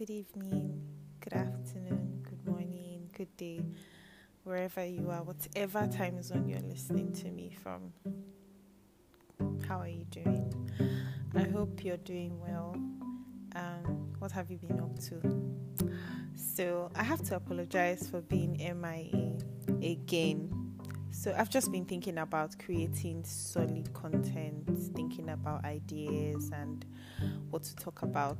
good evening, good afternoon, good morning, good day, wherever you are, whatever time zone you're listening to me from. How are you doing? I hope you're doing well. What have you been up to? So I have to apologize for being MIA again. So I've just been thinking about creating solid content, thinking about ideas and what to talk about.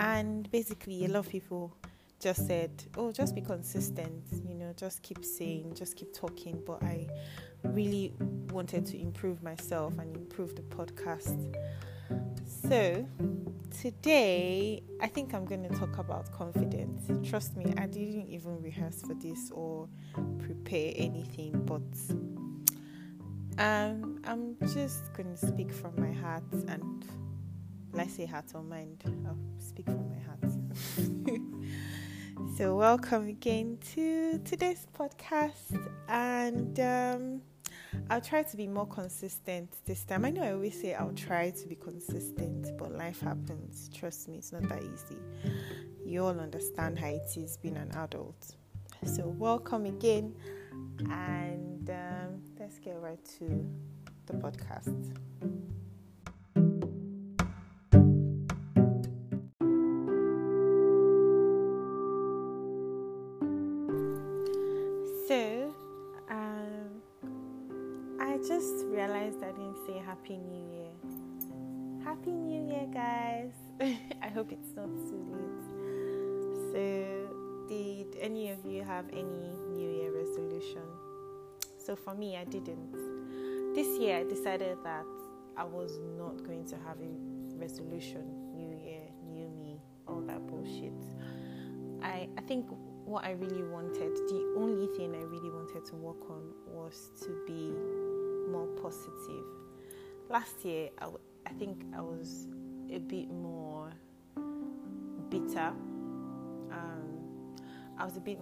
And basically a lot of people just said, oh, just be consistent, you know, just keep saying, just keep talking. But I really wanted to improve myself and improve the podcast. So today, I think I'm going to talk about confidence. Trust me, I didn't even rehearse for this or prepare anything, but I'm just going to speak from my heart, and let's say heart or mind, I'll speak from my heart. So welcome again to today's podcast, and I'll try to be more consistent this time. I know I always say I'll try to be consistent, but life happens. Trust me, it's not that easy. You all understand how it is being an adult. So welcome again, and let's get right to the podcast. Just realized I didn't say Happy New Year. Happy New Year, guys. I hope it's not too late. So, did any of you have any New Year resolution? So for me, I didn't. This year, I decided that I was not going to have a resolution. New Year, new me, all that bullshit. I think what I really wanted, the only thing I really wanted to work on was to be more positive. Last year, I think I was a bit more bitter. I was a bit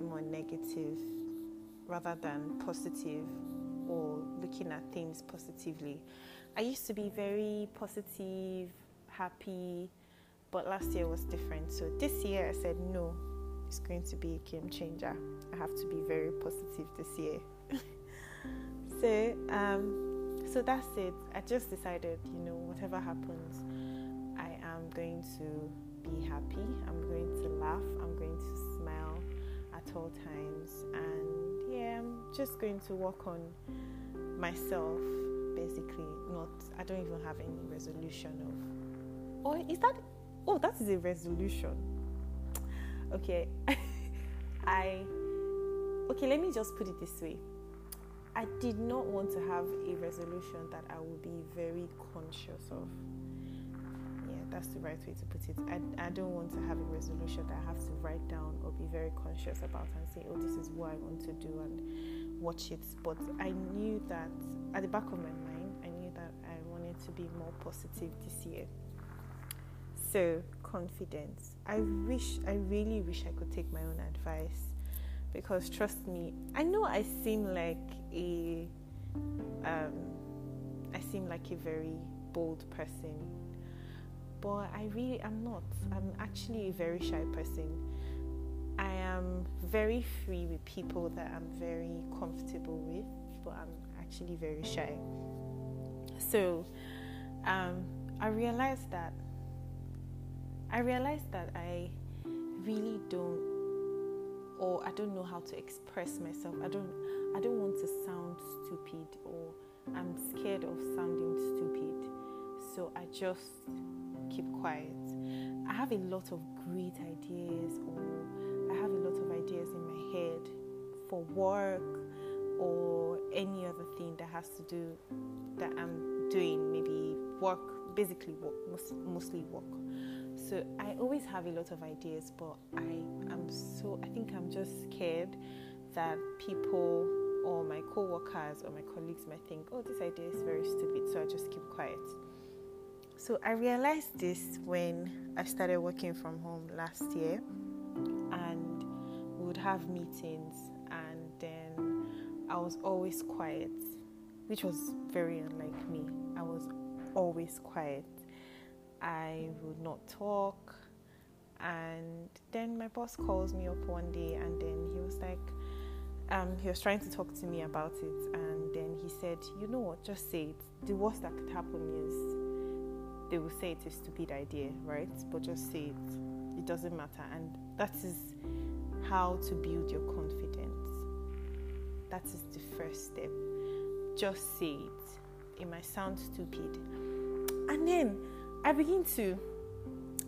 more negative rather than positive or looking at things positively. I used to be very positive, happy, but last year was different. So this year I said, no, it's going to be a game changer. I have to be very positive this year. So that's it. I just decided, you know, whatever happens, I am going to be happy. I'm going to laugh. I'm going to smile at all times. And yeah, I'm just going to work on myself, basically. I don't even have any resolution of... Or is that... Oh, that is a resolution. Okay. Okay, let me just put it this way. I did not want to have a resolution that I will be very conscious of. Yeah, that's the right way to put it. I don't want to have a resolution that I have to write down or be very conscious about and say, oh, this is what I want to do and watch it. But I knew that at the back of my mind, I knew that I wanted to be more positive this year. So, confidence. I really wish I could take my own advice. Because trust me, I know I seem like a very bold person, but I'm not. I'm actually a very shy person. I am very free with people that I'm very comfortable with, but I'm actually very shy. So I realized that I really don't. Or I don't know how to express myself. I don't want to sound stupid, or I'm scared of sounding stupid. So I just keep quiet. I have a lot of great ideas, or I have a lot of ideas in my head for work or any other thing that has to do that I'm doing, maybe work, basically work, mostly work. So I always have a lot of ideas, but I think I'm just scared that people or my co-workers or my colleagues might think, oh, this idea is very stupid, so I just keep quiet. So I realized this when I started working from home last year, and we would have meetings, and then I was always quiet, which was very unlike me. I was always quiet. I would not talk. And then my boss calls me up one day, and then he was like, he was trying to talk to me about it, and then he said, you know what, just say it. The worst that could happen is they will say it's a stupid idea, right? But just say it. It doesn't matter. And that is how to build your confidence. That is the first step. Just say it. It might sound stupid. And then I begin to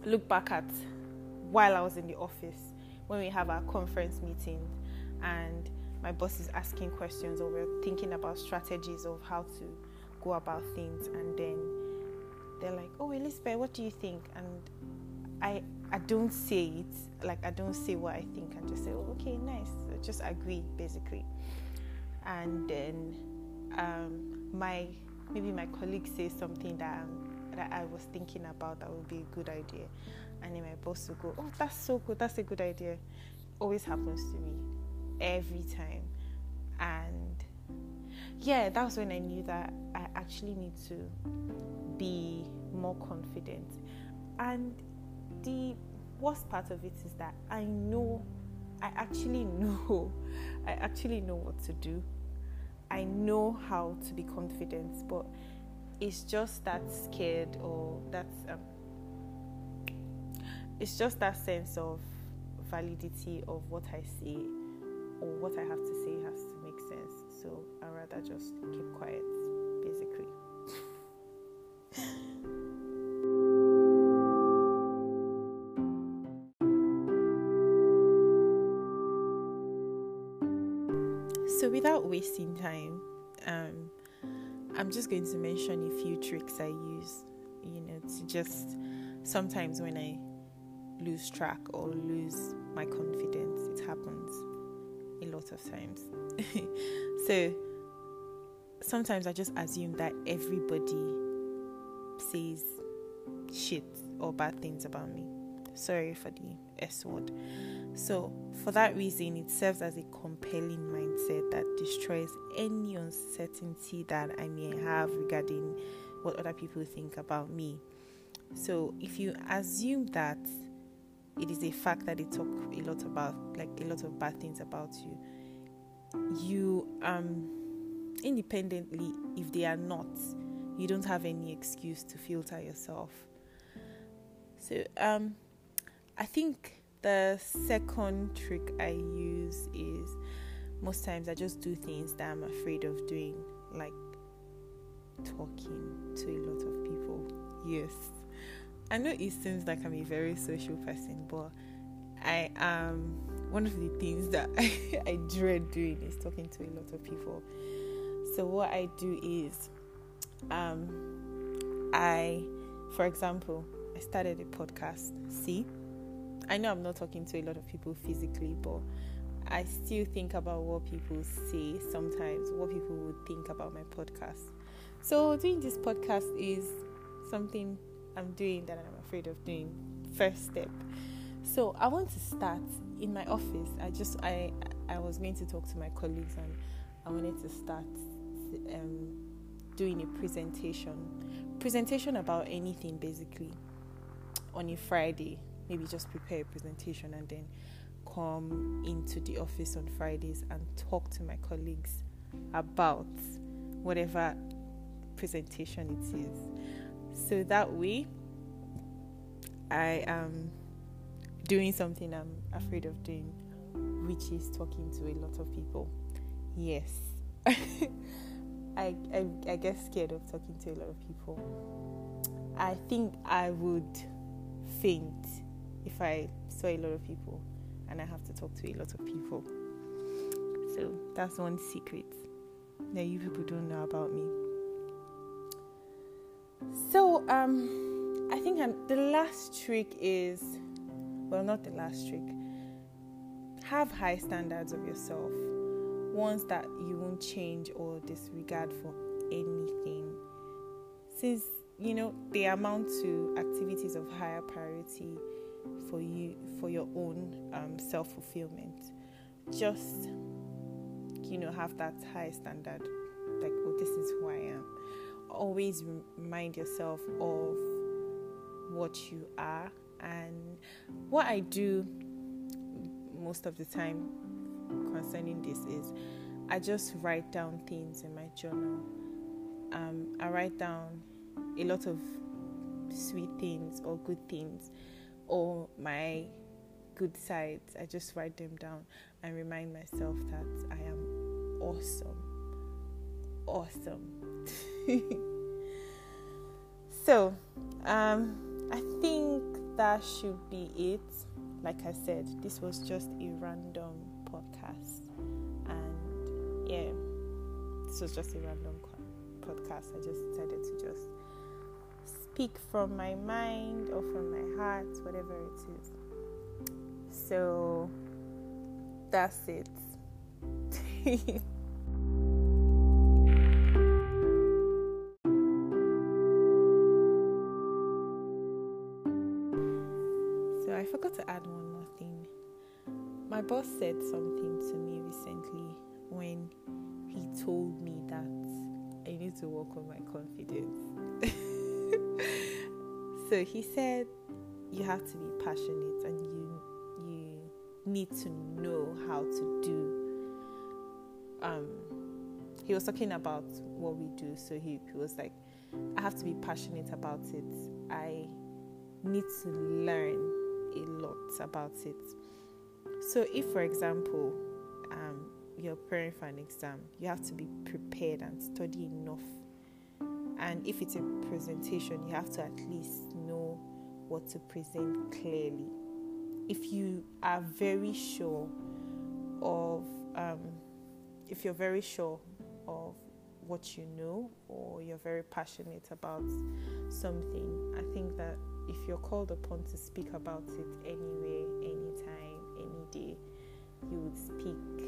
look back at while I was in the office when we have our conference meeting, and my boss is asking questions, or we're thinking about strategies of how to go about things, and then they're like, oh, Elizabeth, what do you think? And I don't say it, like I don't say what I think, and just say, oh, okay, nice, I just agree basically. And then my colleague says something that I was thinking about that would be a good idea, and then my boss will go, oh, that's so good, that's a good idea. Always happens to me every time. And yeah, that was when I knew that I actually need to be more confident. And the worst part of it is that I actually know what to do. I know how to be confident, but it's just that sense of validity of what I say, or what I have to say has to make sense. So I rather just keep quiet, basically. So without wasting time, I'm just going to mention a few tricks I use, to just sometimes when I lose track or lose my confidence, it happens a lot of times. So sometimes I just assume that everybody says shit or bad things about me. Sorry for the S word. So for that reason, it serves as a compelling mindset that destroys any uncertainty that I may have regarding what other people think about me. So if you assume that it is a fact that they talk a lot about, like a lot of bad things about you, independently, if they are not, you don't have any excuse to filter yourself. So I think the second trick I use is, most times I just do things that I'm afraid of doing, like talking to a lot of people. Yes, I know it seems like I'm a very social person, but I am one of the things that I dread doing is talking to a lot of people. So what I do is, for example, I started a podcast. See, I know I'm not talking to a lot of people physically, but I still think about what people say sometimes, what people would think about my podcast. So doing this podcast is something I'm doing that I'm afraid of doing. First step. So I want to start in my office. I was going to talk to my colleagues, and I wanted to start doing a presentation about anything basically on a Friday. Maybe just prepare a presentation and then come into the office on Fridays and talk to my colleagues about whatever presentation it is. So that way, I am doing something I'm afraid of doing, which is talking to a lot of people. Yes. I get scared of talking to a lot of people. I think I would faint if I saw a lot of people and I have to talk to a lot of people. So that's one secret that you people don't know about me. So I think the last trick is, well, not the last trick, have high standards of yourself, ones that you won't change or disregard for anything, since they amount to activities of higher priority for you, for your own self-fulfillment. Just, have that high standard, like, oh, this is who I am. Always remind yourself of what you are And what I do most of the time concerning this is I just write down things in my journal. I write down a lot of sweet things or good things or my good sides. I just write them down and remind myself that I am awesome. So I think that should be it. Like I said, this was just a random podcast, and this was just a random podcast. I just decided to just speak from my mind or from my heart, whatever it is. So that's it. I forgot to add one more thing. My boss said something to me recently when he told me that I need to work on my confidence. So he said, you have to be passionate and you need to know how to do. He was talking about what we do, so he was like, I have to be passionate about it. I need to learn a lot about it. So if, for example, you're preparing for an exam, you have to be prepared and study enough. And if it's a presentation, you have to at least know what to present clearly. If you are very sure of what you know, or you're very passionate about something, I think that if you're called upon to speak about it anywhere, anytime, any day, you would speak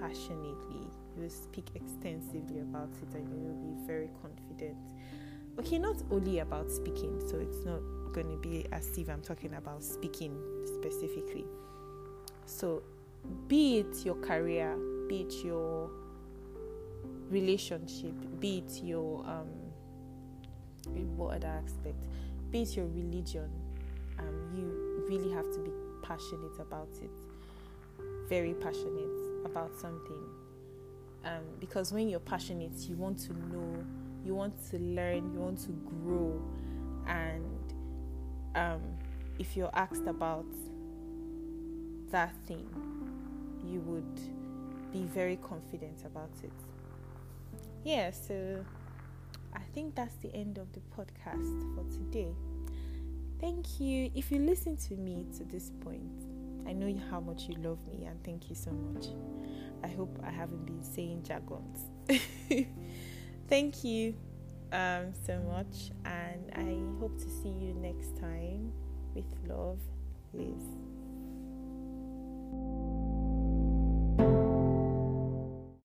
passionately, you would speak extensively about it, and you will be very confident. Okay, not only about speaking, so it's not going to be as if I'm talking about speaking specifically. So be it your career, be it your relationship, be it your what other aspect, be it your religion, you really have to be passionate about it, very passionate about something, because when you're passionate, you want to know, you want to learn, you want to grow. And if you're asked about that thing, you would be very confident about it. So I think that's the end of the podcast for today. Thank you. If you listen to me to this point, I know how much you love me, and thank you so much. I hope I haven't been saying jargons. Thank you so much, and I hope to see you next time. With love, Liz.